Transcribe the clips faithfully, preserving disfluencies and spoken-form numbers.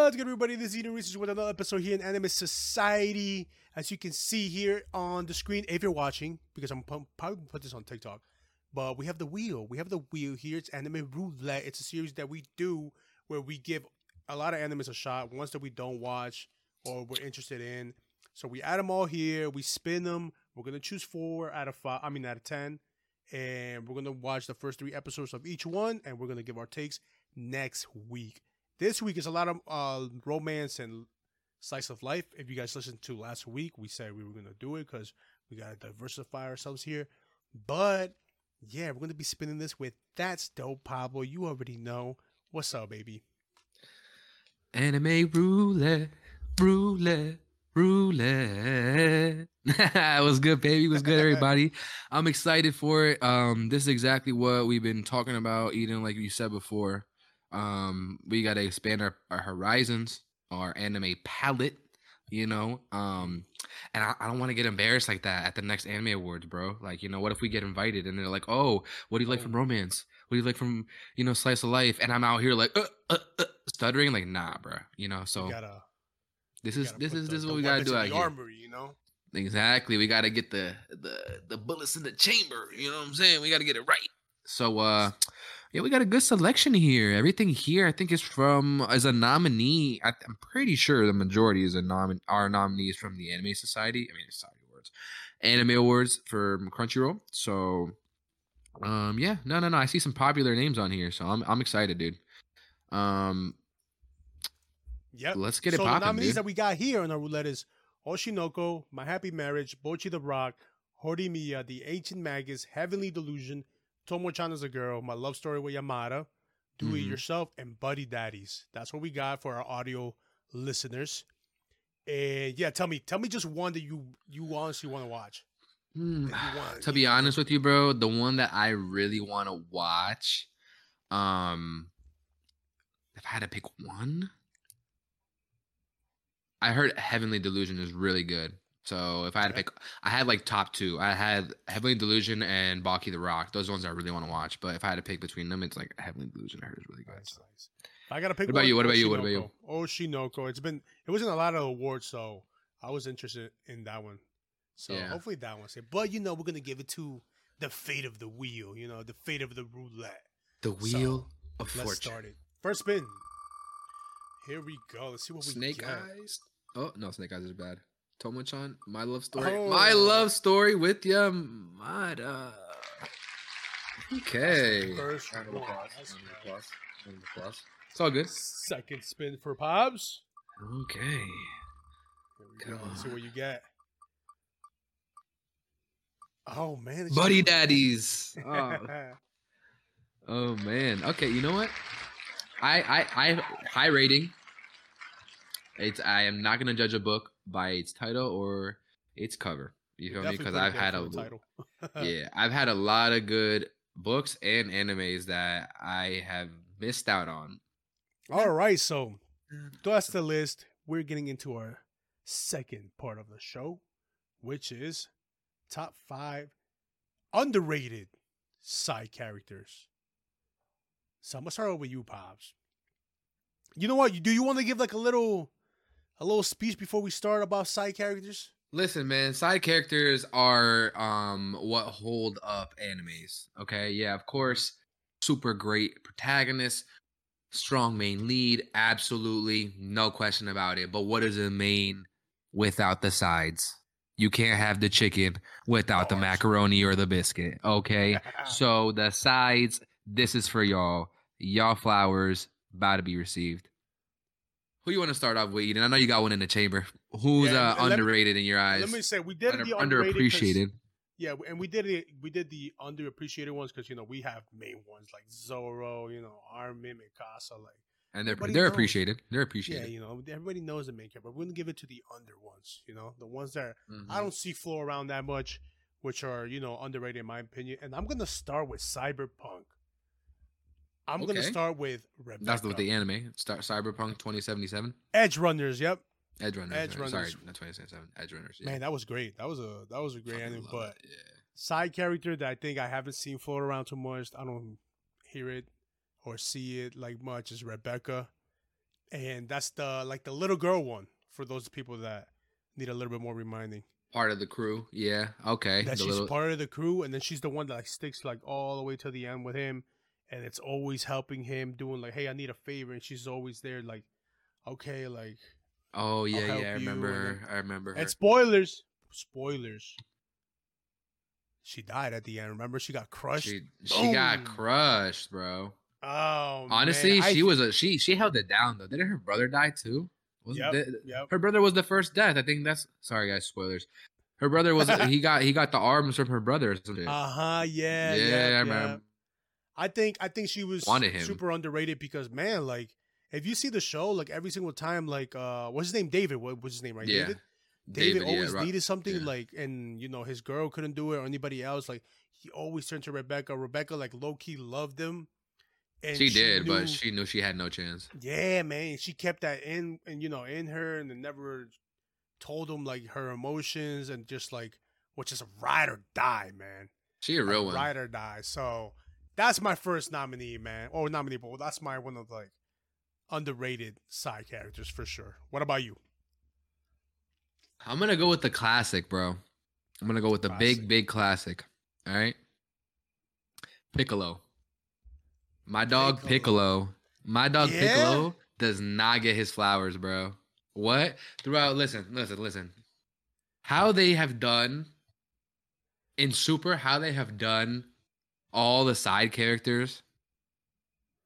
What's good, everybody? This is Eden Research with another episode here in Anime Society. As you can see here on the screen, if you're watching, because I'm probably gonna put this on TikTok, but we have the wheel. We have the wheel here. It's Anime Roulette. It's a series that we do where we give a lot of animes a shot, ones that we don't watch or we're interested in. So we add them all here. We spin them. We're gonna choose four out of five. I mean, out of ten, and we're gonna watch the first three episodes of each one, and we're gonna give our takes next week. This week is a lot of uh, romance and slice of life. If you guys listened to last week, we said we were going to do it because we got to diversify ourselves here. But, yeah, we're going to be spinning this with That's Dope, Pablo. You already know. What's up, baby? Anime roulette, roulette, roulette. What's good, baby? What's good, everybody? I'm excited for it. Um, this is exactly what we've been talking about, Eden, like you said before. Um, we got to expand our, our horizons, our anime palette, you know, um, and I, I don't want to get embarrassed like that at the next anime awards, bro. Like, you know, what if we get invited and they're like, oh, what do you like from romance? What do you like from, you know, slice of life? And I'm out here like, uh, uh, uh, stuttering, like, nah, bro, you know, so you gotta, this is, this is, the, this is what we got to do out here. Armory, you know? Exactly. We got to get the, the, the bullets in the chamber. You know what I'm saying? We got to get it right. So, uh, yeah, we got a good selection here. Everything here, I think, is from is a nominee. I, I'm pretty sure the majority is a nomin. Our nominees from the Anime Society. I mean, Society Awards, Anime Awards for Crunchyroll. So, um, yeah, no, no, no. I see some popular names on here, so I'm I'm excited, dude. Um, yeah, let's get so it popping. So the nominees dude. that we got here on our roulette is Oshi no Ko, My Happy Marriage, Bocchi the Rock, Horimiya, The Ancient Magus, Heavenly Delusion, Tomo-chan As a Girl, My Love Story with Yamada, Do mm-hmm. It Yourself, and Buddy Daddies. That's what we got for our audio listeners. And yeah, tell me, tell me just one that you you honestly want to watch. Mm. Want. To be honest with you, bro, the one that I really want to watch, um, if I had to pick one, I heard Heavenly Delusion is really good. So if I had to pick, I had like top two. I had Heavenly Delusion and Bocchi the Rock. Those are the ones I really want to watch. But if I had to pick between them, it's like Heavenly Delusion. I heard is really good. Nice, nice. I gotta pick. What about one, you? What about Oshi you? What about you? Oshi no Ko. It's been. It wasn't a lot of awards, so I was interested in that one. So yeah. Hopefully that one's it. But you know, we're gonna give it to the fate of the wheel. You know, the fate of the roulette. The wheel so, of let's fortune. Let's start it. First spin. Here we go. Let's see what we Snake get. Snake Eyes. Oh no, Snake Eyes is bad. Tomo-chan, My Love Story. Oh. My Love Story with Yamada. Okay. First round of applause. Round of applause. It's all good. Second spin for Pops. Okay. Here we go. Go. Let's see what you get. Oh, man. Buddy Daddies. Oh. Oh, man. Okay, you know what? I, I, I have high rating. It's I am not going to judge a book by its title or its cover. You feel me? Because I've had a title. Yeah, I've had a lot of good books and animes that I have missed out on. All right, so that's the list. We're getting into our second part of the show, which is top five underrated side characters. So I'm gonna start over with you, Pops. You know what? Do you want to give like a little? A little speech before we start about side characters? Listen, man, side characters are um, what hold up animes, okay? Yeah, of course, super great protagonist, strong main lead, absolutely, no question about it. But what is a main without the sides? You can't have the chicken without oh, the macaroni or the biscuit, okay? So the sides, this is for y'all. Y'all flowers, about to be received. Who you want to start off with, Eden? I know you got one in the chamber. Who's yeah, uh, underrated me, in your eyes? Let me say we did Under, the underappreciated. Yeah, and we did it. We did the underappreciated ones because you know we have main ones like Zoro, you know, Armin, Mikasa, like. And they're they're knows. appreciated. They're appreciated. Yeah, you know, everybody knows the main character. We're gonna give it to the under ones. You know, the ones that are, mm-hmm. I don't see flow around that much, which are you know underrated in my opinion. And I'm gonna start with Cyberpunk. I'm okay. going to start with Rebecca. That's with the anime. Start Cyberpunk twenty seventy-seven. Edge Runners, yep. Edge Runners. Edge Runners. Sorry, not twenty seventy-seven. Edge Runners. Yeah. Man, that was great. That was a that was a great anime. But yeah. Side character that I think I haven't seen float around too much. I don't hear it or see it like much is Rebecca. And that's the like the little girl one for those people that need a little bit more reminding. Part of the crew, yeah, okay. That the she's little... part of the crew, and then she's the one that like sticks like all the way to the end with him, and it's always helping him, doing like, hey, I need a favor, and she's always there, like, okay, like. Oh yeah, yeah, I remember her. I remember her. And spoilers, spoilers. She died at the end. Remember, she got crushed. She, she got crushed, bro. Oh, honestly, man. she I... was a she. She held it down though. Didn't her brother die too? Yep, the, yep. Her brother was the first death. I think that's sorry guys, spoilers. Her brother was he got he got the arms from her brother or something. Uh-huh, yeah. Yeah, yeah, I remember. Yeah. I think I think she was super underrated because man, like if you see the show, like every single time, like uh what's his name? David. What was his name, right? Yeah. David? David, David always yeah, needed something yeah. like and you know, his girl couldn't do it or anybody else. Like he always turned to Rebecca. Rebecca like low key loved him. And she, she did, knew, but she knew she had no chance. Yeah, man. She kept that in, and you know, in her, and then never told him like her emotions and just like, which is a ride or die, man. She a real like, one. Ride or die. So that's my first nominee, man. Or oh, nominee, but that's my one of like underrated side characters for sure. What about you? I'm gonna go with the classic, bro. I'm gonna go with the classic. big, big classic. All right, Piccolo. My dog Piccolo. Piccolo. My dog yeah. Piccolo does not get his flowers, bro. What? Throughout, listen, listen, listen. How they have done in Super, how they have done all the side characters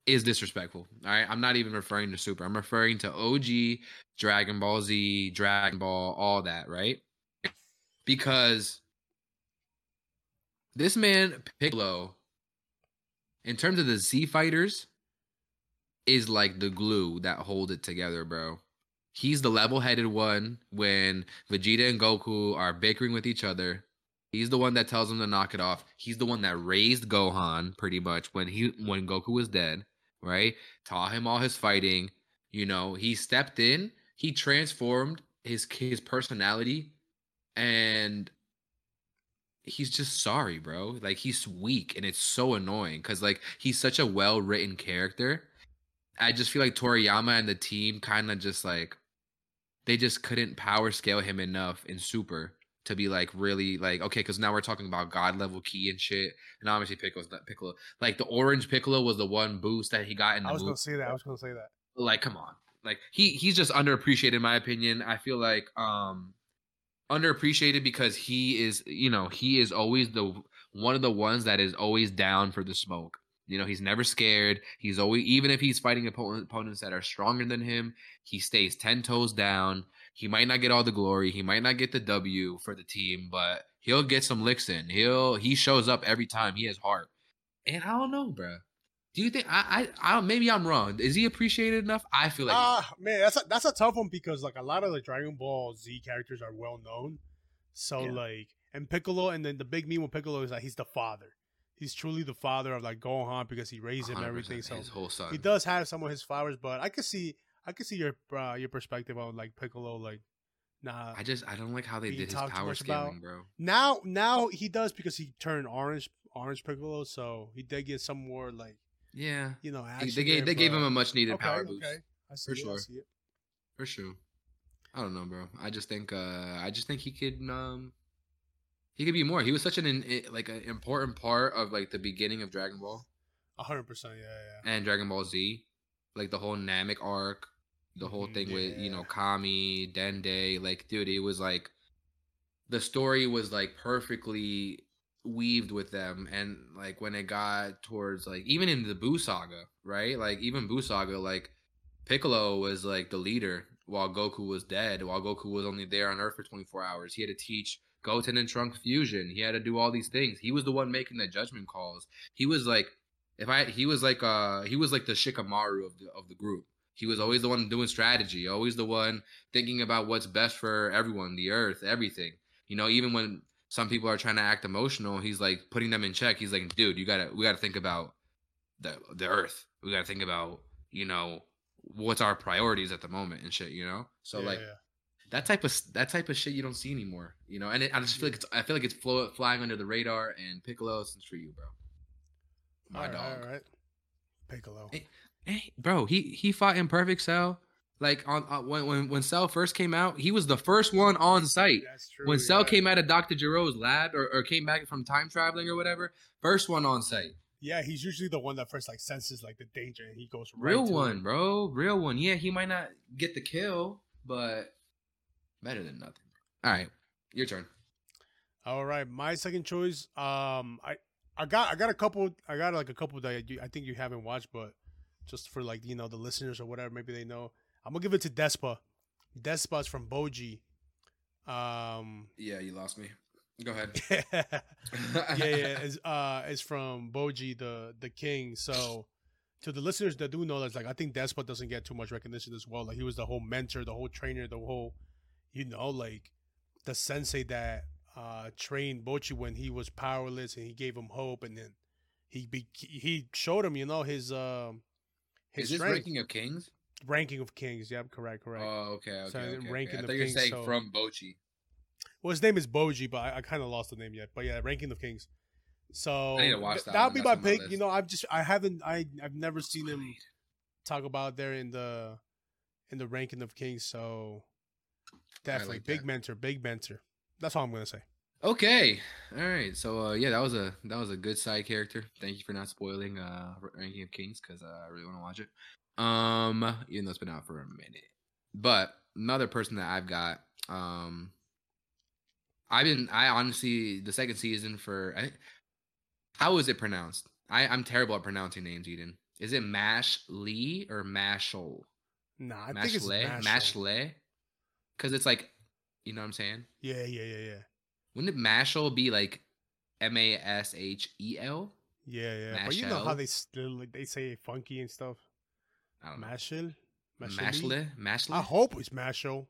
is disrespectful. All right. I'm not even referring to Super. I'm referring to O G, Dragon Ball Z, Dragon Ball, all that, right? Because this man, Piccolo, in terms of the Z fighters, is like the glue that holds it together, bro. He's the level-headed one when Vegeta and Goku are bickering with each other. He's the one that tells them to knock it off. He's the one that raised Gohan, pretty much, when he when Goku was dead, right? Taught him all his fighting. You know, he stepped in. He transformed his his personality, and he's just sorry, bro. Like, he's weak, and it's so annoying because, like, he's such a well-written character. I just feel like Toriyama and the team kind of just, like, they just couldn't power scale him enough in Super to be, like, really, like, okay, because now we're talking about God-level key and shit. And obviously Piccolo's not Piccolo. Like, the orange Piccolo was the one boost that he got in the I was going to say that. I was going to say that. Like, come on. Like, he he's just underappreciated, in my opinion. I feel like, um... underappreciated because he is, you know, he is always the one of the ones that is always down for the smoke. You know, he's never scared. He's always, even if he's fighting opponents that are stronger than him, he stays ten toes down. He might not get all the glory. He might not get the W for the team, but he'll get some licks in. He'll, he shows up every time. He has heart. And I don't know, bro. Do you think, I, I, I maybe I'm wrong. Is he appreciated enough? I feel like. Ah, uh, man, that's a, that's a tough one because, like, a lot of the Dragon Ball Z characters are well known. So, yeah. like, and Piccolo, and then the big meme with Piccolo is that he's the father. He's truly the father of, like, Gohan because he raised him and everything. So, his whole son. He does have some of his flowers, but I could see, I could see your, uh, your perspective on, like, Piccolo, like, nah. I just, I don't like how they did his power scaling, bro. Now, now he does because he turned orange, orange Piccolo, so he did get some more, like, yeah, you know, they gave there, they gave him a much needed okay, power boost. Okay. I see for it, sure, I see it. for sure. I don't know, bro. I just think, uh, I just think he could, um, he could be more. He was such an like an important part of like the beginning of Dragon Ball. A hundred percent, yeah, yeah. And Dragon Ball Z, like the whole Namek arc, the whole thing yeah. with you know Kami, Dende, like dude, it was like the story was like perfectly weaved with them, and like when it got towards like even in the Buu saga, right? Like even Buu saga, like Piccolo was like the leader while Goku was dead, while Goku was only there on Earth for twenty-four hours. He had to teach Goten and Trunks fusion. He had to do all these things. He was the one making the judgment calls. He was like, if I, he was like, uh, he was like the Shikamaru of the of the group. He was always the one doing strategy, always the one thinking about what's best for everyone, the Earth, everything. You know, even when some people are trying to act emotional, he's like putting them in check. He's like, dude, you gotta, we gotta think about the the earth. We gotta think about, you know, what's our priorities at the moment and shit, you know? So yeah, like yeah. that type of, that type of shit you don't see anymore, you know? And it, I just feel like it's, I feel like it's flow, flying under the radar, and Piccolo since for you, bro. My all right, dog. All right. Piccolo. Hey, hey, bro, he, he fought in Perfect Cell. Like on uh, when, when when Cell first came out, he was the first one on site. That's true. When Cell yeah. came out of Doctor Jiro's lab or, or came back from time traveling or whatever, first one on site. Yeah, he's usually the one that first like senses like the danger and he goes right real to one, it. bro, real one. Yeah, he might not get the kill, but better than nothing. All right, your turn. All right, my second choice. Um, I I got I got a couple. I got like a couple that I think you haven't watched, but just for like you know the listeners or whatever, maybe they know. I'm going to give it to Despa. Despa's from Bojji. Um, yeah, you lost me. Go ahead. yeah, yeah. It's, uh, it's from Bojji, the the king. So to the listeners that do know, that's like I think Despa doesn't get too much recognition as well. Like he was the whole mentor, the whole trainer, the whole, you know, like the sensei that uh, trained Bojji when he was powerless and he gave him hope. And then he be- he showed him, you know, his uh, his Is this strength. Ranking of Kings? Ranking of Kings, yep, correct, correct. Oh, okay, okay. So, okay, ranking okay. I thought you were saying so, from Bojji. Well, his name is Bojji, but I, I kind of lost the name yet. But yeah, Ranking of Kings. So I need to watch that. That'll one. be That's my pick. My you know, I've just I haven't I I've never seen him right. talk about there in the in the Ranking of Kings. So definitely like big that. mentor, big mentor. That's all I'm gonna say. Okay, all right. So uh, yeah, that was a that was a good side character. Thank you for not spoiling uh, Ranking of Kings because uh, I really want to watch it. Um, even though it's been out for a minute, but another person that I've got, um, I've been, I honestly, the second season for, I, how is it pronounced? I, I'm terrible at pronouncing names, Eden. Is it Mashle or Mashle? Nah, I Mashle? think it's Mashle. Mashle? Because it's like, you know what I'm saying? Yeah, yeah, yeah, yeah. Wouldn't it Mashle be like M A S H E L? Yeah, yeah. Mashle? But you know how they still, like, they say funky and stuff. Mashle? Mashle? Mashle? I hope it's Mashle.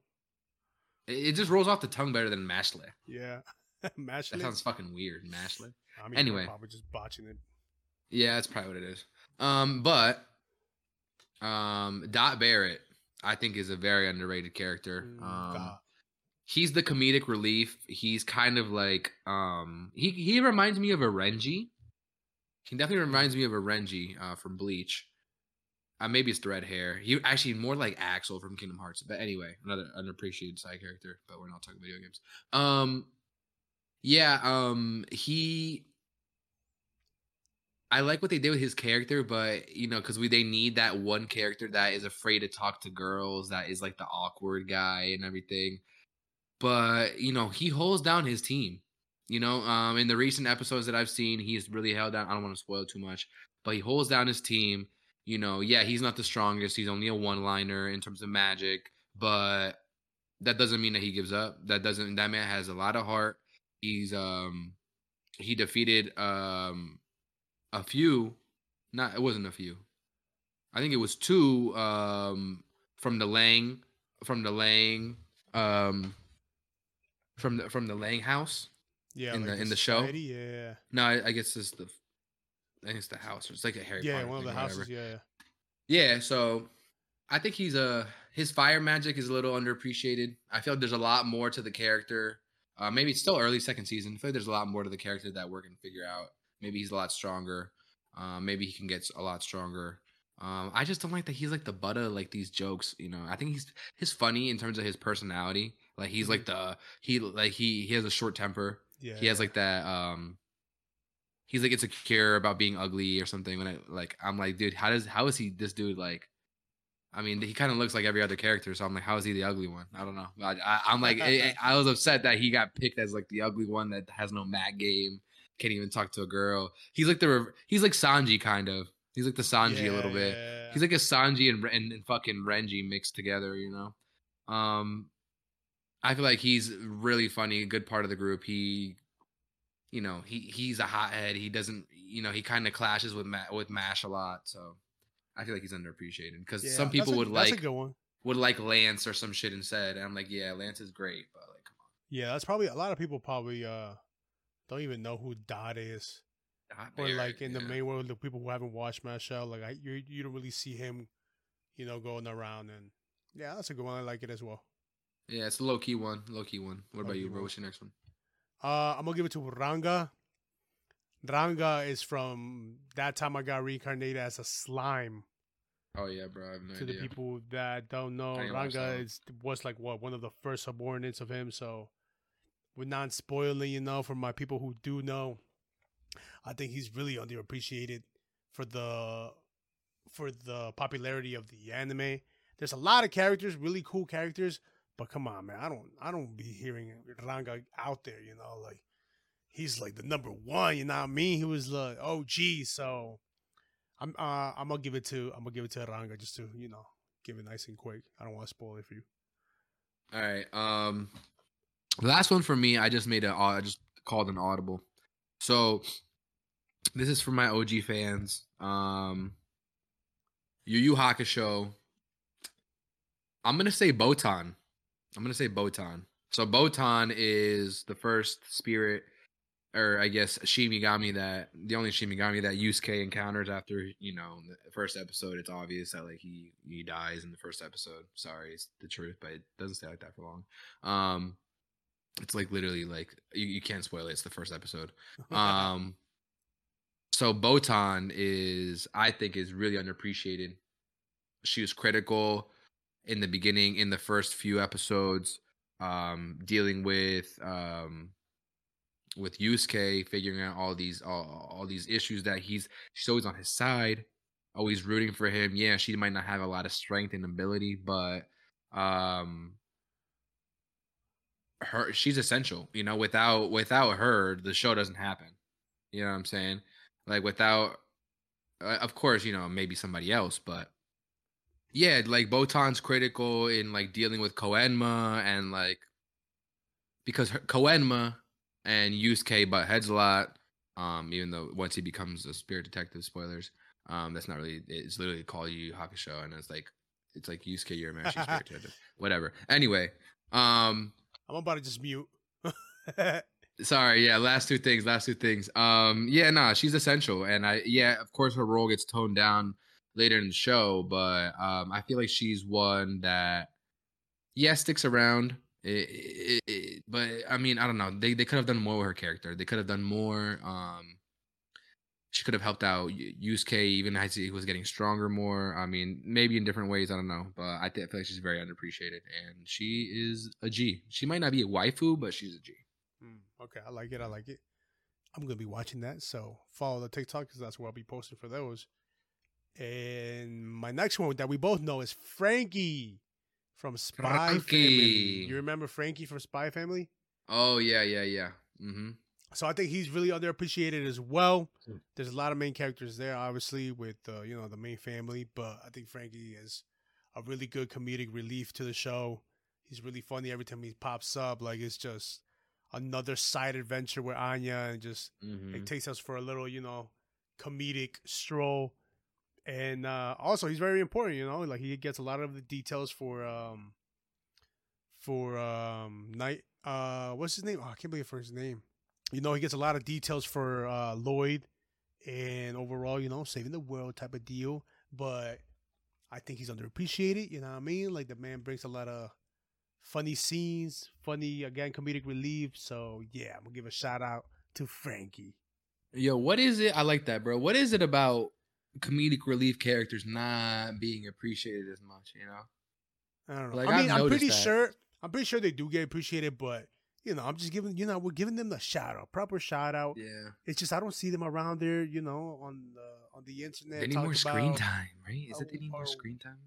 It, it just rolls off the tongue better than Mashle. Yeah. Mashle? That sounds fucking weird, Mashle. I mean, anyway. Probably just botching it. Yeah, that's probably what it is. Um, but um, Dot Barrett, I think, is a very underrated character. Mm, um, he's the comedic relief. He's kind of like, um, he, he reminds me of a Renji. He definitely reminds me of a Renji uh, from Bleach. Uh, maybe it's Threadhair. He actually more like Axel from Kingdom Hearts. But anyway, another unappreciated side character. But we're not talking video games. Um, yeah. Um, he. I like what they did with his character, but you know, because we they need that one character that is afraid to talk to girls, that is like the awkward guy and everything. But you know, he holds down his team. You know, um, in the recent episodes that I've seen, he's really held down. I don't want to spoil too much, but he holds down his team. You know, yeah, he's not the strongest. He's only a one-liner in terms of magic, but that doesn't mean that he gives up. That doesn't. That man has a lot of heart. He's um, he defeated um, a few. Not it wasn't a few. I think it was two um from the Lang, from the Lang, um, from the from the Lang house. Yeah, in like the, the in the show. Yeah. No, I, I guess it's the. I think it's the house. It's like a Harry yeah, Potter. Yeah, one of the houses. Yeah, yeah. Yeah. So, I think he's a his fire magic is a little underappreciated. I feel like there's a lot more to the character. Uh, maybe it's still early second season. I feel like there's a lot more to the character that we're gonna figure out. Maybe he's a lot stronger. Uh, maybe he can get a lot stronger. Um, I just don't like that he's like the butt of like these jokes. You know, I think he's he's funny in terms of his personality. Like he's like the he like he he has a short temper. Yeah. He has like that. Um, He's like insecure about being ugly or something. When I like, I'm like, dude, how does how is he this dude like? I mean, he kind of looks like every other character, so I'm like, how is he the ugly one? I don't know. I, I, I'm like, I, I was upset that he got picked as like the ugly one that has no mat game, can't even talk to a girl. He's like the he's like Sanji kind of. He's like the Sanji yeah, a little bit. Yeah. He's like a Sanji and, and and fucking Renji mixed together, you know. Um, I feel like he's really funny, a good part of the group. He. You know, he, he's a hothead. He doesn't, you know, he kind of clashes with Ma- with Mash a lot. So I feel like he's underappreciated because yeah, some people a, would like would like Lance or some shit instead. And I'm like, yeah, Lance is great, but like, come on. Yeah, that's probably a lot of people probably uh, don't even know who Dot is. Dot or Barrett, like in yeah. the main world, the people who haven't watched Mashle, like I, you you don't really see him, you know, going around. And yeah, that's a good one. I like it as well. Yeah, it's a low key one. Low key one. What low about you, bro? One. What's your next one? Uh, I'm going to give it to Ranga. Ranga is from that time I got reincarnated as a slime. Oh yeah, bro. I have no to idea. The people that don't know, Ranga is, was like what one of the first subordinates of him. So, we're not spoiling, you know, for my people who do know. I think he's really underappreciated for the for the popularity of the anime. There's a lot of characters, really cool characters, but come on, man, I don't I don't be hearing Ranga out there, you know, like he's like the number one, you know what I mean? He was like O G, so I'm uh, I'm gonna give it to I'm gonna give it to Ranga just to, you know, give it nice and quick. I don't want to spoil it for you. All right, um, the last one for me, I just made a I just called an audible. So this is for my O G fans. Um, Yu Yu Hakusho. I'm going to say Botan. I'm going to say Botan. So Botan is the first spirit, or I guess Shinigami that, the only Shinigami that Yusuke encounters after, you know, the first episode. It's obvious that, like, he, he dies in the first episode. Sorry, it's the truth, but it doesn't stay like that for long. Um, it's, like, literally, like, you, you can't spoil it. It's the first episode. Um, so Botan is, I think, is really underappreciated. She was critical in the beginning, in the first few episodes, um, dealing with um, with Yusuke, figuring out all these all, all these issues that he's she's always on his side, always rooting for him. Yeah, she might not have a lot of strength and ability, but um, her she's essential. You know, without without her, the show doesn't happen. You know what I'm saying? Like without, uh, of course, you know, maybe somebody else, but. Yeah, like Botan's critical in like dealing with Koenma and like because her, Koenma and Yusuke butt heads a lot. Um, even though once he becomes a spirit detective, spoilers. Um, that's not really. It's literally called Yu Yu Hakusho, and it's like it's like Yusuke, you're a man, she's spirit detective, whatever. Anyway, um, I'm about to just mute. Sorry, yeah. Last two things. Last two things. Um, yeah, nah, she's essential, and I yeah, of course her role gets toned down later in the show, but um, I feel like she's one that, yeah, sticks around. It, it, it, but I mean, I don't know. They they could have done more with her character. They could have done more. Um, she could have helped out Yusuke even as he was getting stronger more. I mean, maybe in different ways. I don't know. But I, th- I feel like she's very underappreciated, and she is a G. She might not be a waifu, but she's a G. Mm, okay, I like it. I like it. I'm gonna be watching that. So follow the TikTok because that's where I'll be posting for those. And my next one that we both know is Frankie from Spy Frankie. Family. You remember Frankie from Spy Family? Oh, yeah, yeah, yeah. Mm-hmm. So I think he's really underappreciated as well. There's a lot of main characters there, obviously, with, uh, you know, the main family. But I think Frankie is a really good comedic relief to the show. He's really funny every time he pops up. Like, it's just another side adventure with Anya. And just mm-hmm. it takes us for a little, you know, comedic stroll. And uh, also, he's very important, you know. Like he gets a lot of the details for um, for um, night. Uh, what's his name? Oh, I can't believe for his name. You know, he gets a lot of details for uh, Lloyd, and overall, you know, saving the world type of deal. But I think he's underappreciated. You know what I mean? Like the man brings a lot of funny scenes, funny again, comedic relief. So yeah, I'm gonna give a shout out to Frankie. Yo, what is it? I like that, bro. What is it about comedic relief characters not being appreciated as much, you know? I don't know. Like, I mean, I'm pretty that. sure, I'm pretty sure they do get appreciated, but you know, I'm just giving, you know, we're giving them the shout out, proper shout out. Yeah. It's just I don't see them around there, you know, on the on the internet. They need more about, screen time, right? Is uh, it they need more screen time?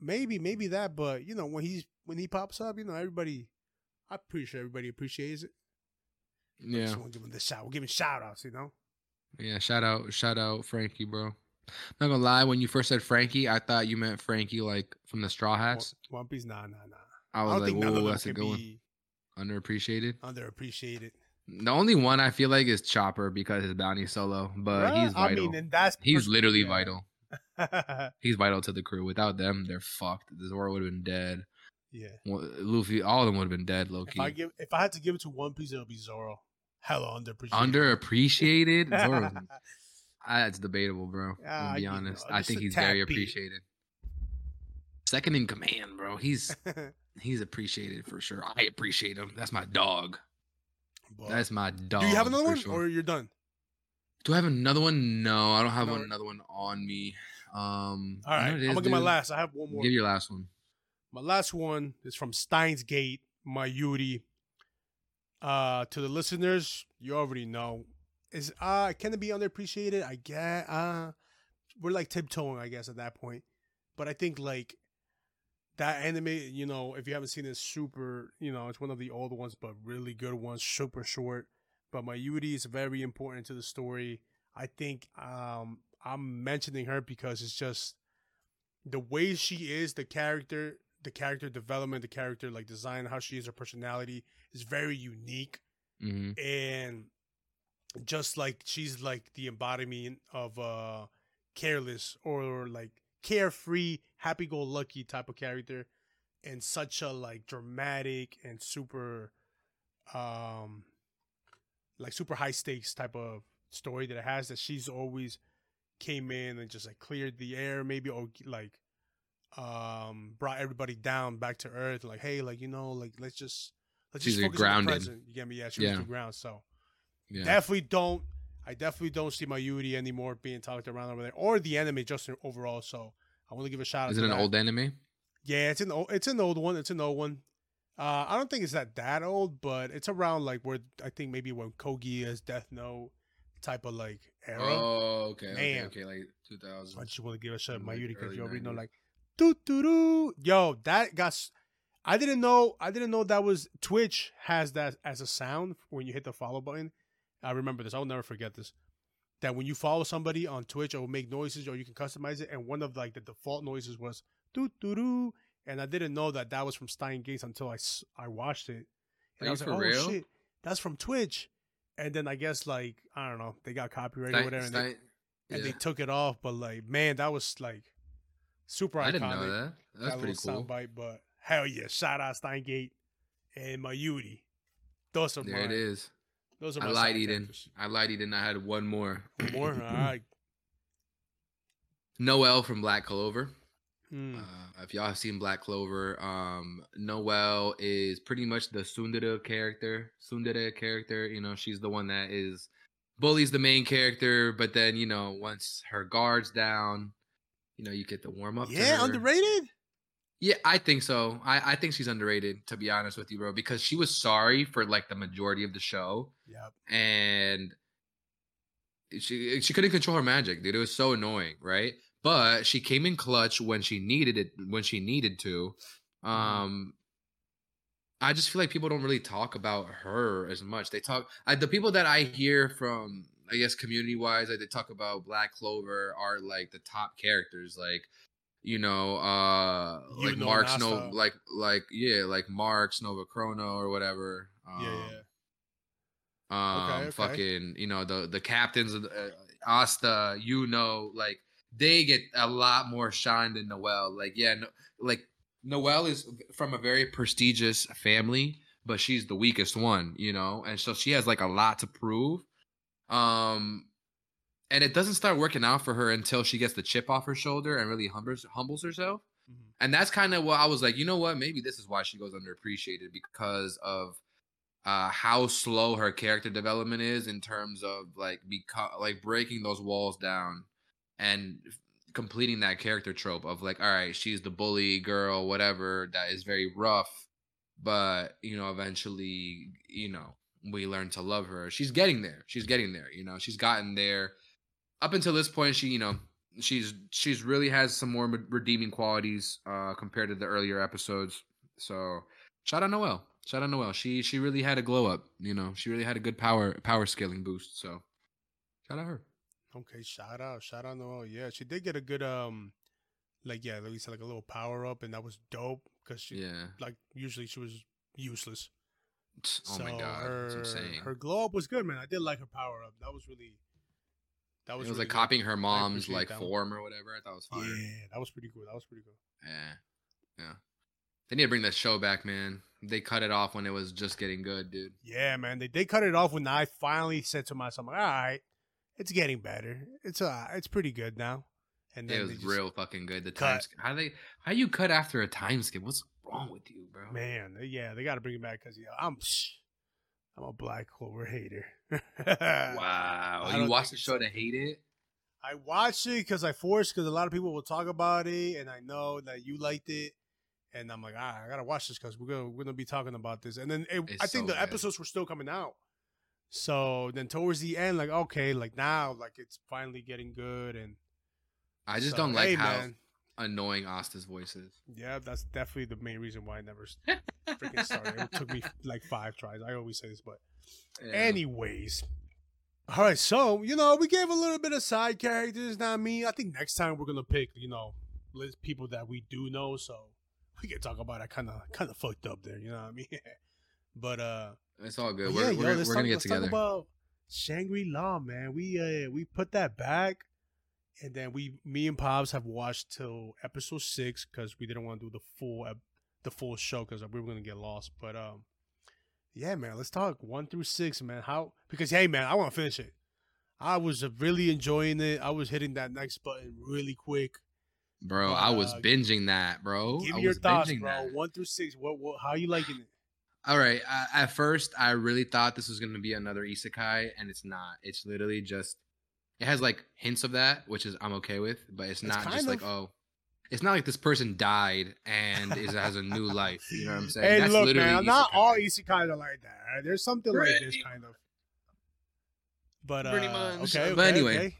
Maybe, maybe that, but you know, when he's when he pops up, you know, everybody, I'm pretty sure everybody appreciates it. Yeah. I just want to give him the shout. We're giving shout outs, you know. Yeah, shout out, shout out, Frankie, bro. I'm not gonna lie, when you first said Frankie, I thought you meant Frankie like from the Straw Hats. One Piece, nah, nah, nah. I was I like, "Whoa, that's a good one." Underappreciated. Underappreciated. The only one I feel like is Chopper because his bounty solo, but yeah, he's vital. I mean, and that's he's literally yeah. vital. He's vital to the crew. Without them, they're fucked. Zoro would have been dead. Yeah. Luffy, all of them would have been dead. Low key. If I give, if I had to give it to One Piece, it would be Zoro. Hella underappreciated. Underappreciated. Zoro. That's debatable, bro. Uh, I'll be honest. You know, I think he's very beat. appreciated. Second in command, bro. He's he's appreciated for sure. I appreciate him. That's my dog. But That's my dog. Do you have another one, sure. or you're done? Do I have another one? No, I don't have no. another one on me. Um, All right. You know is, I'm going to give my last. I have one more. Give your last one. My last one is from Steins;Gate, Mayuri. Uh, to the listeners, you already know. Is uh can it be underappreciated? I guess uh we're like tiptoeing, I guess, at that point. But I think like that anime, you know, if you haven't seen it, super, you know, it's one of the old ones, but really good ones, super short. But Mayuri is very important to the story. I think um I'm mentioning her because it's just the way she is, the character, the character development, the character like design, how she is, her personality is very unique. Mm-hmm. And just like she's like the embodiment of uh careless or, or like carefree, happy-go-lucky type of character, and such a like dramatic and super um like super high stakes type of story that it has, that she's always came in and just like cleared the air maybe, or like um brought everybody down back to earth, like, hey, like, you know, like let's just let's she's just focus on the present. You get me? Yeah, she was yeah. ground, so Yeah. Definitely don't. I definitely don't see Mayuri anymore being talked around over there, or the anime just overall. So I want to give a shout out. Is it an old anime? Yeah, it's an old. It's an old one. It's an old one. Uh, I don't think it's that that old, but it's around like where I think maybe when Kogi is Death Note type of like era. Oh, okay, Man. okay, okay, like two thousand. I just want to give a shout out to Mayuri because you already know, like, doo doo doo. Yo, that got. I didn't know. I didn't know that was Twitch has that as a sound when you hit the follow button. I remember this. I will never forget this. That when you follow somebody on Twitch, it will make noises, or you can customize it. And one of like the default noises was doo doo doo. And I didn't know that that was from Steins;Gate until I, I watched it. And Are I was like, oh real? shit, that's from Twitch. And then I guess like I don't know, they got copyrighted or whatever, and, Stein, they, yeah. and they took it off. But like, man, that was like super iconic. I didn't know that. That's that pretty cool. Soundbite, but hell yeah! Shout out Steins;Gate and Mayuri. Those are there. Mine. It is. Those are my I lied, Eden. I lied, Eden. I had one more. One more? All right. Noelle from Black Clover. Mm. Uh, if y'all have seen Black Clover, um, Noelle is pretty much the tsundere character. Tsundere character. You know, she's the one that is bullies the main character, but then, you know, once her guard's down, you know, you get the warm up. Yeah, to her. Underrated? Yeah, I think so. I, I think she's underrated, to be honest with you, bro, because she was sorry for like the majority of the show. Yep. And she she couldn't control her magic, dude. It was so annoying, right? But she came in clutch when she needed it, when she needed to. Um, I just feel like people don't really talk about her as much. They talk I, the people that I hear from, I guess, community wise, like they talk about Black Clover are like the top characters, like. You know, uh, you like know Mark's no, like, like, yeah, like Mark's Nova Chrono or whatever. Um, yeah, yeah. Um, okay, okay. Fucking, you know, the, the captains of the, uh, Asta, you know, like they get a lot more shine than Noelle. Like, yeah, no, like Noelle is from a very prestigious family, but she's the weakest one, you know, and so she has like a lot to prove. Um, And it doesn't start working out for her until she gets the chip off her shoulder and really humbles, humbles herself. Mm-hmm. And that's kind of what I was like, you know what? Maybe this is why she goes underappreciated, because of uh, how slow her character development is in terms of like beco- like breaking those walls down and f- completing that character trope of like, all right, she's the bully girl, whatever, that is very rough. But, you know, eventually, you know, we learn to love her. She's getting there. She's getting there. You know, she's gotten there. Up until this point, she, you know, she's she's really has some more redeeming qualities uh, compared to the earlier episodes. So, shout out Noelle. Shout out Noelle. She she really had a glow up. You know, she really had a good power power scaling boost. So, shout out her. Okay, shout out, shout out Noelle. Yeah, she did get a good um, like yeah, like we said, like a little power up, and that was dope because she yeah. like usually she was useless. Oh so my god, her, that's insane. Her glow up was good, man. I did like her power up. That was really. That was it was really like copying her mom's like form one. Or whatever. I thought it was fire. Yeah, that was pretty cool. That was pretty cool. Yeah, yeah. They need to bring that show back, man. They cut it off when it was just getting good, dude. Yeah, man. They they cut it off when I finally said to myself, "All right, it's getting better. It's uh, it's pretty good now." And then it was real fucking good. The time skip. How they how you cut after a time skip? What's wrong with you, bro? Man, yeah, they got to bring it back because yeah, I'm. I'm a Black Clover hater. Wow. You watched the show to hate it? I watched it because I forced, because a lot of people will talk about it, and I know that you liked it, and I'm like, ah, I gotta watch this because we're gonna we're gonna be talking about this. And then it, I think so the good. episodes were still coming out, so then towards the end, like okay, like now, like it's finally getting good. And I just so, don't like hey, how man. annoying Asta's voice is. Yeah, that's definitely the main reason why I never freaking started. It took me like five tries. I always say this, but yeah. anyways. All right, so, you know, we gave a little bit of side characters, not me. I think next time we're going to pick, you know, list people that we do know, so we can talk about it kind of kind of fucked up there, you know what I mean? But, uh... It's all good. We're, yeah, we're, we're going to get together. Let's talk about Shangri-La, man. We uh, we put that back, and then we, me and Pops have watched till episode six because we didn't want to do the full the full show because we were going to get lost, but, um... yeah, man, let's talk one through six, man. How? Because, hey, man, I want to finish it. I was really enjoying it. I was hitting that next button really quick. Bro, uh, I was binging that, bro. Give me your thoughts, bro. That. One through six. What, what? How are you liking it? All right. I, at first, I really thought this was going to be another isekai, and it's not. It's literally just, it has, like, hints of that, which is I'm okay with, but it's, it's not just of... like, oh. It's not like this person died and is, has a new life. You know what I'm saying? Hey, That's look, literally man, not all isekai are like that. Right? There's something pretty, like this kind of. But uh, pretty much. Okay, okay, but anyway, okay.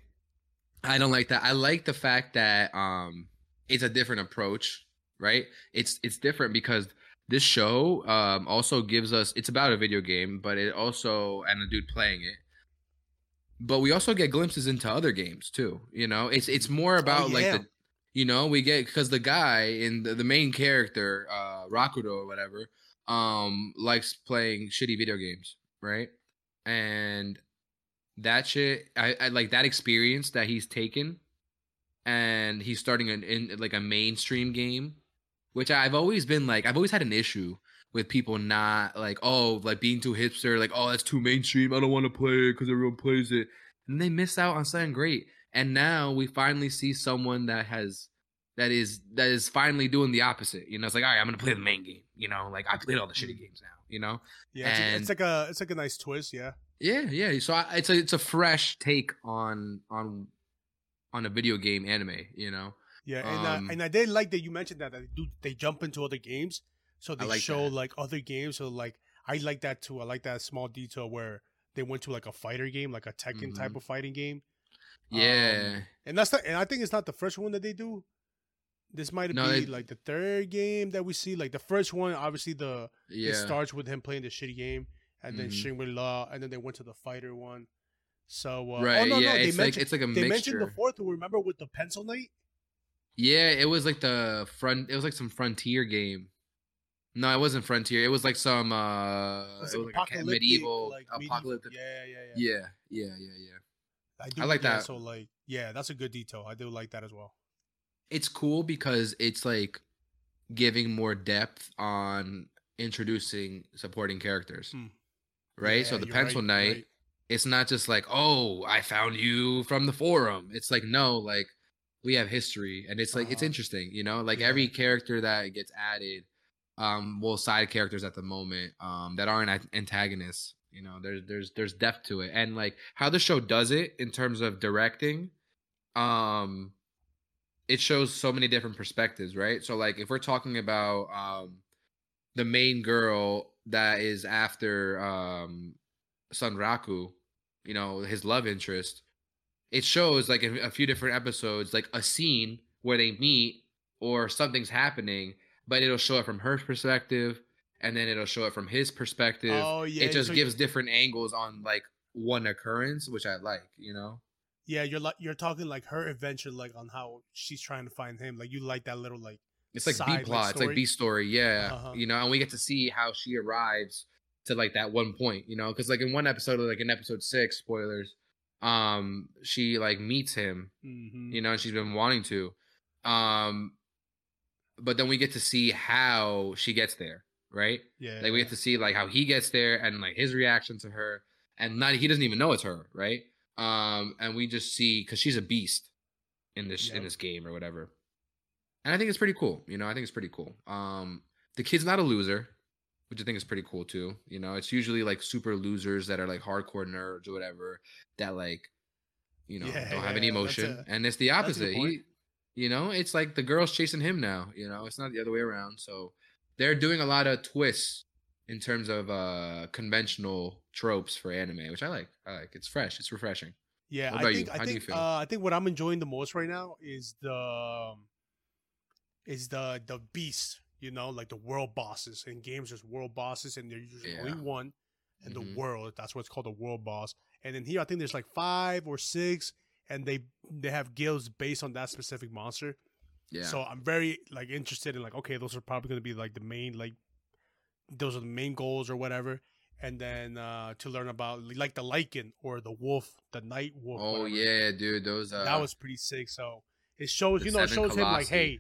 I don't like that. I like the fact that um, it's a different approach, right? It's it's different because this show um, also gives us. It's about a video game, but it also and a dude playing it. But we also get glimpses into other games too. You know, it's it's more about oh, yeah. like the. You know, we get because the guy in the, the main character, uh, Rakudo or whatever, um, likes playing shitty video games, right? And that shit, I, I like that experience that he's taken, and he's starting an in like a mainstream game, which I've always been like, I've always had an issue with people not like, oh, like being too hipster, like, oh, that's too mainstream. I don't want to play it because everyone plays it, and they miss out on something great. And now we finally see someone that has, that is, that is finally doing the opposite. You know, it's like, all right, I'm gonna play the main game. You know, like I played all the shitty games now. You know, yeah, and it's like a, it's like a nice twist, yeah. Yeah, yeah. So I, it's a, it's a fresh take on, on, on a video game anime. You know. Yeah, and um, I, and I did like that you mentioned that, that they do, they jump into other games, so they like show that. like other games. So like I like that too. I like that small detail where they went to like a fighter game, like a Tekken mm-hmm. type of fighting game. Yeah, um, and that's not, and I think it's not the first one that they do. This might no, be they, like the third game that we see. Like the first one, obviously the yeah. it starts with him playing the shitty game, and mm-hmm. then Shangri-La, and then they went to the fighter one. So uh, right, oh, no, yeah, no, they it's like it's like a mixture. They mentioned the fourth one. Remember with the Pencil Knight? Yeah, it was like the front. It was like some frontier game. No, it wasn't frontier. It was like some uh, it was like apocalyptic, a medieval like apocalyptic. Yeah, yeah, yeah, yeah, yeah, yeah, yeah. I, do I like that. So, like, yeah, that's a good detail. I do like that as well. It's cool because it's like giving more depth on introducing supporting characters, hmm. right? Yeah, so the Pencil right, Knight, right. It's not just like, oh, I found you from the forum. It's like, no, like we have history, and it's like uh-huh. it's interesting, you know. Like yeah. every character that gets added, um, well, side characters at the moment, um, that aren't antagonists. You know, there's there's there's depth to it, and like how the show does it in terms of directing, um, it shows so many different perspectives, right? So like if we're talking about um, the main girl that is after um, Sanraku, you know, his love interest, it shows like in a few different episodes, like a scene where they meet or something's happening, but it'll show it from her perspective. And then it'll show it from his perspective. Oh, yeah. It just so gives different angles on like one occurrence, which I like, you know? Yeah, you're like you're talking like her adventure, like on how she's trying to find him. Like you like that little like it's like B plot, it's like B story, yeah. Uh-huh. You know, and we get to see how she arrives to like that one point, you know, because like in one episode, like in episode six, spoilers, um, she like meets him, mm-hmm. you know, and she's been wanting to. Um, but then we get to see how she gets there. Right? Yeah. Like we get to see like how he gets there and like his reaction to her, and not he doesn't even know it's her, right? Um, and we just see because she's a beast in this yep. in this game or whatever, and I think it's pretty cool. You know, I think it's pretty cool. Um, the kid's not a loser, which I think is pretty cool too. You know, it's usually like super losers that are like hardcore nerds or whatever that like you know, yeah, don't yeah, have any emotion. A, and it's the opposite. He, you know, it's like the girl's chasing him now. You know, it's not the other way around. So they're doing a lot of twists in terms of uh, conventional tropes for anime, which I like. I like. It's fresh. It's refreshing. Yeah, I think, I think uh, I think what I'm enjoying the most right now is the is the the beast, you know, like the world bosses in games. There's world bosses, and there's usually yeah. only one in mm-hmm. the world. That's what's called a world boss. And then here, I think there's like five or six, and they they have guilds based on that specific monster. Yeah. So I'm very like interested in like, okay, those are probably going to be like the main like those are the main goals or whatever. And then uh, to learn about like the Lycan or the wolf, the night wolf. Oh whatever. Yeah, dude, those uh, that was pretty sick. So it shows, you know, it shows colossi. him like, hey,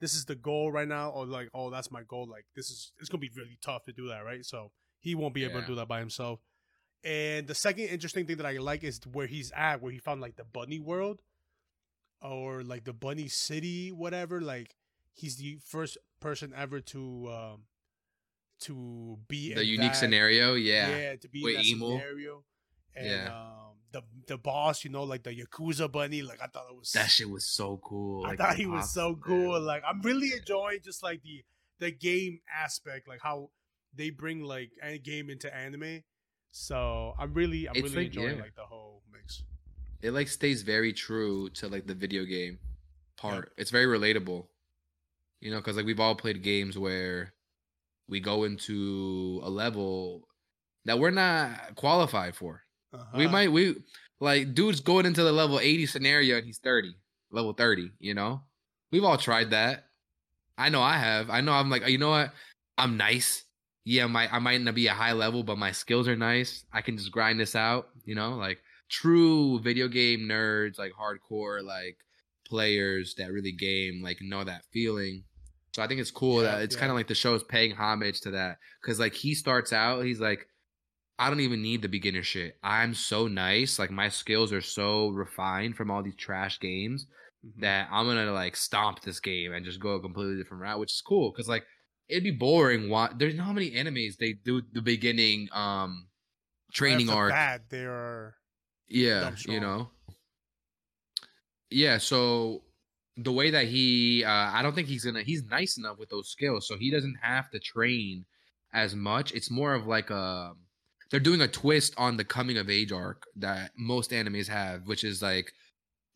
this is the goal right now, or like, oh, that's my goal. Like this is it's gonna be really tough to do that, right? So he won't be yeah. able to do that by himself. And the second interesting thing that I like is where he's at, where he found like the bunny world, or like the bunny city, whatever. Like he's the first person ever to. Um, to be the in unique that, scenario yeah yeah to be Wait, in that emo. scenario and yeah. um the the boss, you know, like the Yakuza bunny. Like I thought it was that shit was so cool. I like, thought he was so cool there. Like I'm really yeah. enjoying just like the the game aspect, like how they bring like a game into anime. So I'm really I'm it's really like, enjoying yeah. like the whole mix. It like stays very true to like the video game part. yeah. It's very relatable, you know, because like we've all played games where we go into a level that we're not qualified for. Uh-huh. We might, we like dudes going into the level eighty scenario and he's thirty, level thirty, you know, we've all tried that. I know I have, I know I'm like, you know what? I'm nice. Yeah. My, I might not be a high level, but my skills are nice. I can just grind this out, you know, like true video game nerds, like hardcore, like players that really game, like know that feeling. So I think it's cool yeah, that it's yeah. kind of like the show is paying homage to that. Because like he starts out, he's like, I don't even need the beginner shit. I'm so nice. Like my skills are so refined from all these trash games mm-hmm. that I'm going to like stomp this game and just go a completely different route, which is cool. Because like it'd be boring. There's not many animes they do the beginning um, training arc. Bad. They are. Yeah, you know. Yeah, so... The way that he, uh, I don't think he's gonna. He's nice enough with those skills, so he doesn't have to train as much. It's more of like a. They're doing a twist on the coming of age arc that most animes have, which is like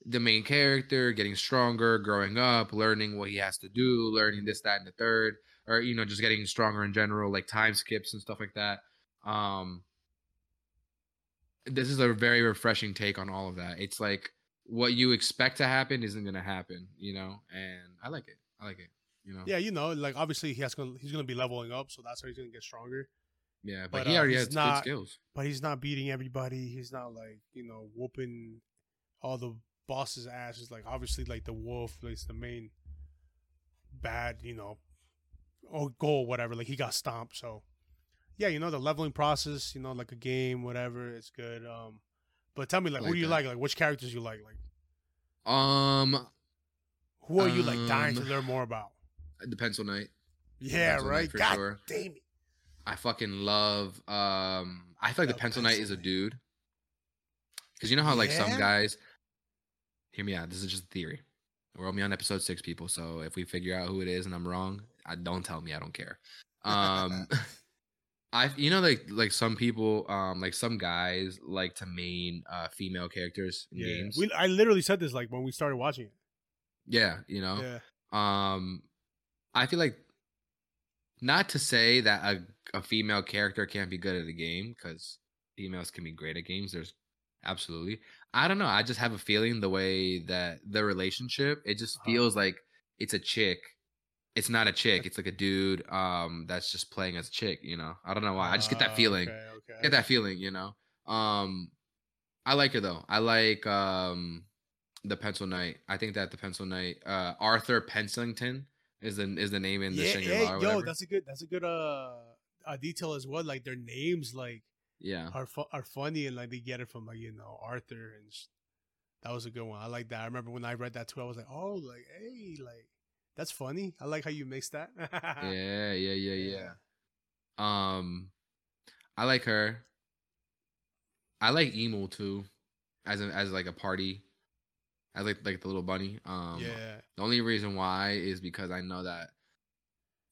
the main character getting stronger, growing up, learning what he has to do, learning this, that, and the third, or you know, just getting stronger in general, like time skips and stuff like that. Um, this is a very refreshing take on all of that. It's like. What you expect to happen isn't gonna happen, you know, and I like it. I like it, you know. Yeah, you know, like obviously he has gonna, he's gonna be leveling up, so that's how he's gonna get stronger. Yeah, but, but he already uh, has not, good skills. But he's not beating everybody. He's not like, you know, whooping all the bosses' asses. Like obviously, like the wolf, like the main bad, you know, or goal, whatever. Like he got stomped. So yeah, you know, the leveling process, you know, like a game, whatever. It's good. Um. But tell me, like, like who do you that. like? Like, which characters you like? Like, um, who are you like dying um, to learn more about? The Pencil Knight. Yeah, Pencil right. Knight for God sure. damn it! I fucking love. Um, I feel like the, the Pencil, Pencil Knight is a dude. Because you know how like yeah. some guys. Hear me out. This is just a theory. We're only on episode six, people. So if we figure out who it is and I'm wrong, I don't tell me. I don't care. Um. I you know like like some people um like some guys like to main uh female characters in yeah. games. We, I literally said this like when we started watching it. Yeah, you know. Yeah. Um, I feel like not to say that a a female character can't be good at a game, because females can be great at games. There's absolutely. I don't know. I just have a feeling the way that the relationship it just feels uh-huh. like it's a chick. It's not a chick. It's like a dude um, that's just playing as a chick, you know? I don't know why. I just get that feeling. Uh, okay, okay. Get that feeling, you know? Um, I like her, though. I like um, the Pencil Knight. I think that the Pencil Knight... Uh, Arthur Penslington is the is the name in the yeah, Shangri-La yeah, or whatever. Yo, that's a good, that's a good uh, uh, detail as well. Like, their names, like, yeah. are, fu- are funny, and, like, they get it from, like, you know, Arthur. And sh- that was a good one. I like that. I remember when I read that, too, I was like, oh, like, hey, like... That's funny. I like how you mix that. yeah, yeah, yeah, yeah. Um, I like her. I like Emo too. as a, as like a party, as like like the little bunny. Um, yeah. The only reason why is because I know that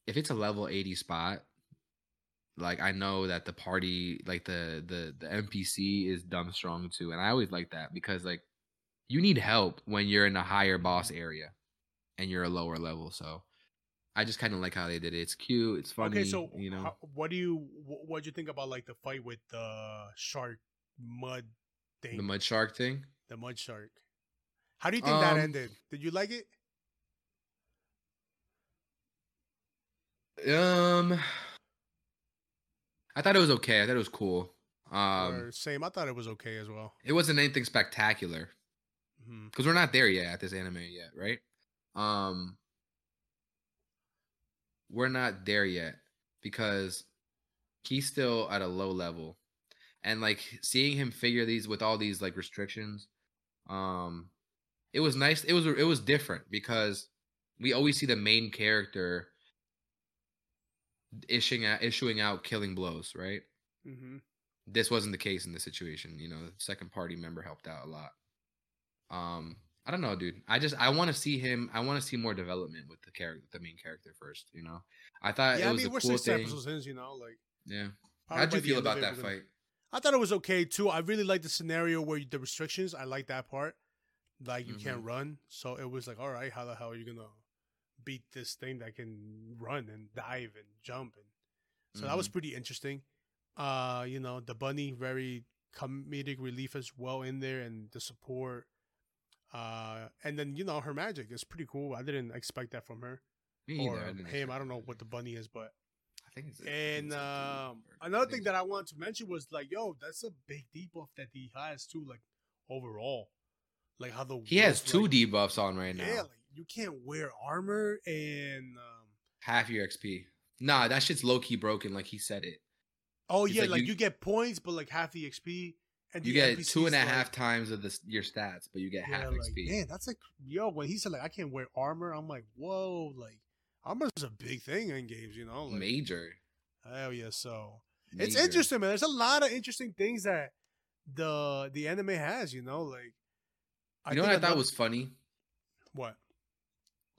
if it's a level eighty spot, like I know that the party, like the the the N P C is dumb strong too, and I always like that because like you need help when you're in a higher boss area and you're a lower level. So I just kind of like how they did it. It's cute. It's funny. Okay, so you know, how, what do you what do you think about like the fight with the shark mud thing? The mud shark thing. The mud shark. How do you think um, that ended? Did you like it? Um, I thought it was okay. I thought it was cool. Um, same. I thought it was okay as well. It wasn't anything spectacular because mm-hmm. we're not there yet at this anime yet, right? Um. We're not there yet because he's still at a low level, and like seeing him figure these with all these like restrictions, um, it was nice. It was it was different because we always see the main character issuing out, issuing out killing blows, right? Mm-hmm. This wasn't the case in this situation. You know, the second party member helped out a lot. Um. I don't know, dude. I just I want to see him. I want to see more development with the character, the main character first. You know, I thought yeah, it was I mean, a cool thing. Since, you know, like yeah. How'd you feel about that fight? I thought it was okay too. I really liked the scenario where you, the restrictions. I like that part. Like you mm-hmm. can't run, so it was like, all right, how the hell are you gonna beat this thing that can run and dive and jump? And so mm-hmm. that was pretty interesting. Uh, you know, the bunny, very comedic relief as well in there, and the support. Uh, and then, you know, her magic is pretty cool. I didn't expect that from her. Me or either. I him. I don't know what the bunny is, but I think it's. A, and um, uh, another thing that I wanted to mention was like, yo, that's a big debuff that he has too. Like overall, like how the he wolf, has two like, debuffs on right now. Yeah, like you can't wear armor and um, half your X P. Nah, that shit's low key broken. Like he said it. Oh it's yeah, like, like you, you get points, but like half the X P. And you get N P Cs two and a like, half times of this, your stats, but you get yeah, half like, X P. Man, that's like, yo, when he said, like, I can't wear armor, I'm like, whoa, like, armor's a big thing in games, you know? Like, Major. Hell yeah, so. Major. It's interesting, man. There's a lot of interesting things that the the anime has, you know? Like, I You know what I, I thought was funny? What?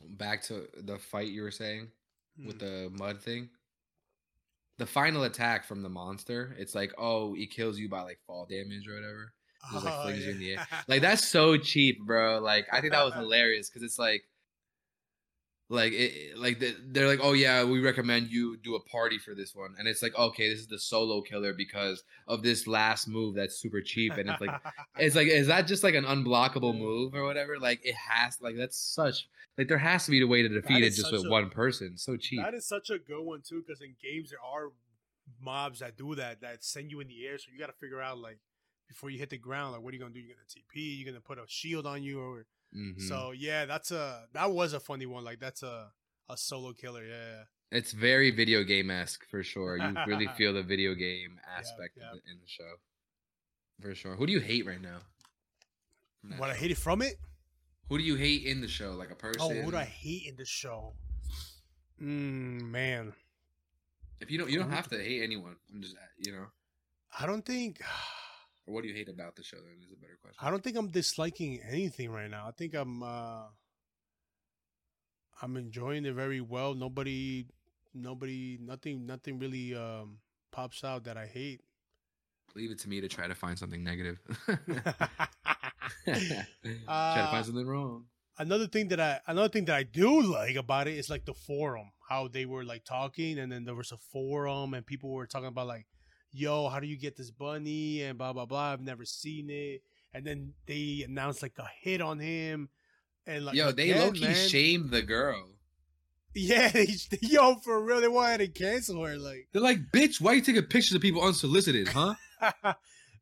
Back to the fight you were saying hmm. with the mud thing. The final attack from the monster, it's like, oh, he kills you by like fall damage or whatever. Just, like, oh, flings yeah. you in the air. Like that's so cheap, bro. Like I think that was hilarious because it's like, like it, like they're like, oh yeah, we recommend you do a party for this one, and it's like, okay, this is the solo killer because of this last move that's super cheap, and it's like, it's like, is that just like an unblockable move or whatever? Like it has, like that's such. Like, there has to be a way to defeat it just with a, one person. So cheap. That is such a good one, too, because in games, there are mobs that do that, that send you in the air. So you got to figure out, like, before you hit the ground, like, what are you going to do? You're going to T P? You're going to put a shield on you? Or mm-hmm. So, yeah, that's a that was a funny one. Like, that's a, a solo killer. Yeah. It's very video game-esque, for sure. You really feel the video game aspect yep, yep. Of the, in the show. For sure. Who do you hate right now? What, sure. I hated from it? Who do you hate in the show? Like a person? Oh, who do I hate in the show? Mm, man. If you don't, you don't have to hate anyone. I'm just, you know. I don't think. Or what do you hate about the show? That is a better question. I don't think I'm disliking anything right now. I think I'm. Uh, I'm enjoying it very well. Nobody, nobody, nothing, nothing really um, pops out that I hate. Leave it to me to try to find something negative. Try uh, to find something wrong. Another thing that I another thing that I do like about it is like the forum, how they were like talking, and then there was a forum, and people were talking about like, "Yo, how do you get this bunny?" and blah blah blah. I've never seen it, and then they announced like a hit on him, and like, yo, they low key shamed the girl. Yeah, they, yo, for real, they wanted to cancel her. Like, they're like, "Bitch, why you taking pictures of people unsolicited, huh?"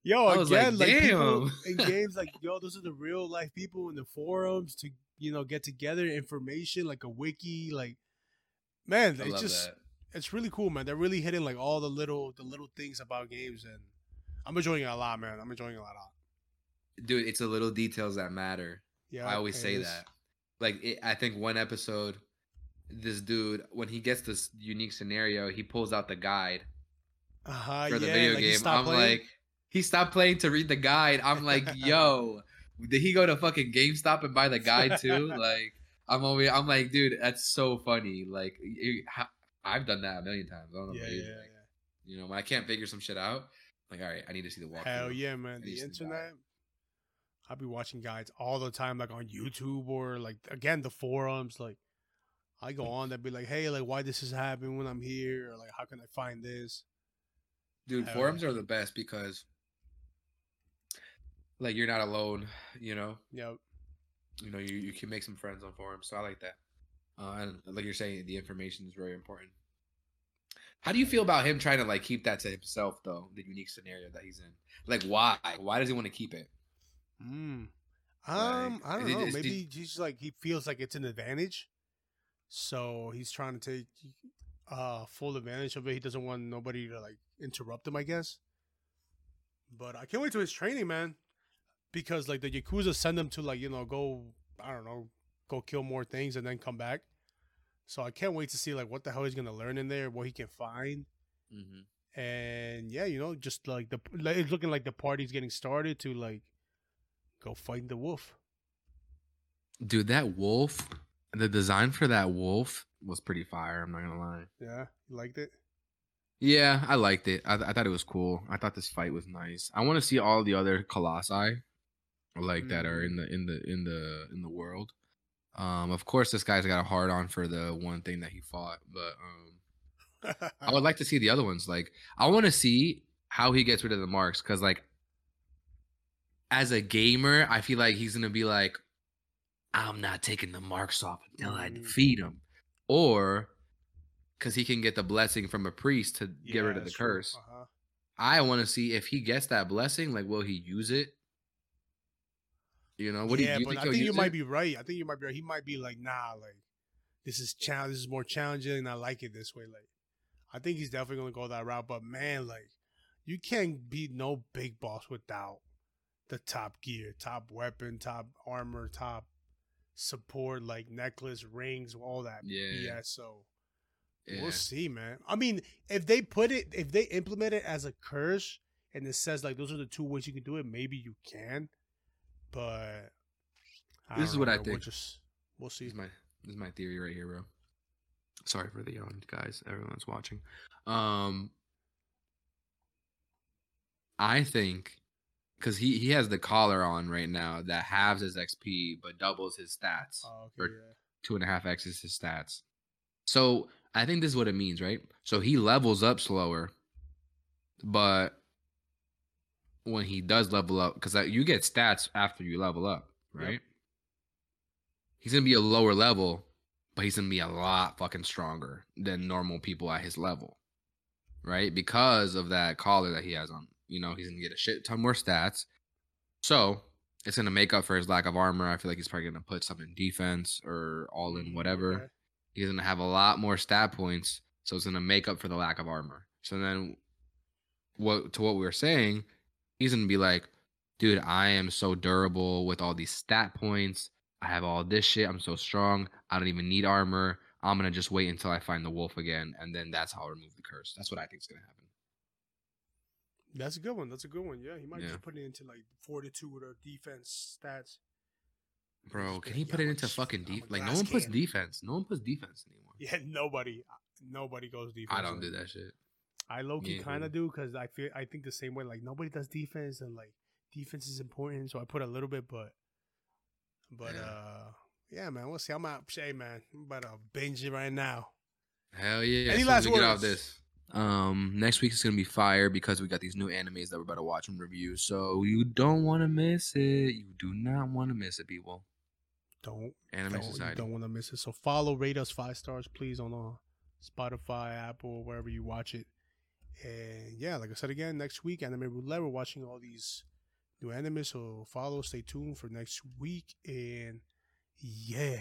Yo, I again, like, like people in games, like, yo, those are the real life people in the forums to, you know, get together information, like a wiki, like, man, it's just, that. It's really cool, man. They're really hitting like all the little, the little things about games, and I'm enjoying it a lot, man. I'm enjoying it a lot. Dude, it's the little details that matter. Yeah, I always say is. that. Like, it, I think one episode, this dude, when he gets this unique scenario, he pulls out the guide uh-huh, for the yeah, video like game. I'm playing. like. He stopped playing to read the guide. I'm like, yo, did he go to fucking GameStop and buy the guide too? Like, I'm always, I'm like, dude, that's so funny. Like, it, I've done that a million times. I don't know yeah, yeah, like, yeah. You know, when I can't figure some shit out, I'm like, all right, I need to see the walkthrough. Hell yeah, man. The internet. I'll be watching guides all the time, like on YouTube or like, again, the forums. Like, I go on that be like, hey, like, why this is happening when I'm here? Or like, how can I find this? Dude, Hell forums yeah. are the best because, like, you're not alone, you know? Yep. You know, you, you can make some friends on forums. So I like that. Uh, and like you're saying, the information is very important. How do you feel about him trying to, like, keep that to himself, though, the unique scenario that he's in? Like, why? Why does he want to keep it? Mm. Um, like, I don't know. It, Maybe it, he's like he feels like it's an advantage, so he's trying to take uh full advantage of it. He doesn't want nobody to like interrupt him, I guess. But I can't wait to his training, man, because like the Yakuza send him to like you know go I don't know go kill more things and then come back. So I can't wait to see like what the hell he's gonna learn in there, what he can find. Mm-hmm. And yeah, you know, just like the like, it's looking like the party's getting started to like. Go fight the wolf. Dude, that wolf, the design for that wolf was pretty fire. I'm not going to lie. Yeah? You liked it? Yeah, I liked it. I, th- I thought it was cool. I thought this fight was nice. I want to see all the other colossi like mm. that are in the in the, in the in the world. Um, of course, this guy's got a hard on for the one thing that he fought, but um, I would like to see the other ones. Like, I want to see how he gets rid of the marks because, like, as a gamer, I feel like he's going to be like, I'm not taking the marks off until I defeat him. Or, because he can get the blessing from a priest to yeah, get rid of the curse. Uh-huh. I want to see if he gets that blessing, like, will he use it? You know, what yeah, do you, you think? I think you might it? be right. I think you might be right. He might be like, nah, like, this is, challenge- this is more challenging. I like it this way. Like, I think he's definitely going to go that route. But, man, like, you can't beat no big boss without the top gear, top weapon, top armor, top support, like necklace, rings, all that. Yeah. B S, so yeah. We'll see, man. I mean, if they put it, if they implement it as a curse and it says like those are the two ways you can do it, maybe you can. But I this is know, what I we'll think. Just, we'll see. This is, my, this is my theory right here, bro. Sorry for the yawn, guys. Everyone's watching. Um, I think. Because he, he has the collar on right now that halves his X P but doubles his stats. Oh, okay, or yeah. Two and a half X's his stats. So I think this is what it means, right? So he levels up slower. But when he does level up, because you get stats after you level up, right? Yep. He's going to be a lower level, but he's going to be a lot fucking stronger than normal people at his level, right? Because of that collar that he has on. You know, he's going to get a shit ton more stats. So, it's going to make up for his lack of armor. I feel like he's probably going to put something in defense or all in whatever. Okay. He's going to have a lot more stat points. So, it's going to make up for the lack of armor. So, then what to what we were saying, he's going to be like, dude, I am so durable with all these stat points. I have all this shit. I'm so strong. I don't even need armor. I'm going to just wait until I find the wolf again. And then that's how I'll remove the curse. That's what I think is going to happen. That's a good one. That's a good one. Yeah, he might yeah. just put it into like fortitude or defense stats. Bro, can he put yeah, it into much, fucking defense? Like no one puts can. defense. No one puts defense anymore. Yeah, nobody, nobody goes defense. I don't anymore. do that shit. I low key yeah, kind of do because I feel I think the same way. Like nobody does defense, and like defense is important, so I put a little bit, but, but yeah. uh, yeah, man, we'll see. I'm out. Hey, man, I'm about to binge it right now. Hell yeah! Any so last words? Get off this. Um, next week is gonna be fire because we got these new animes that we're about to watch and review. So you don't want to miss it. You do not want to miss it, people. Don't Anime don't, Society. You don't want to miss it. So follow, rate us five stars, please, on uh, Spotify, Apple, wherever you watch it. And yeah, like I said again, next week Anime Roulette. We're watching all these new animes. So follow, stay tuned for next week, and yeah.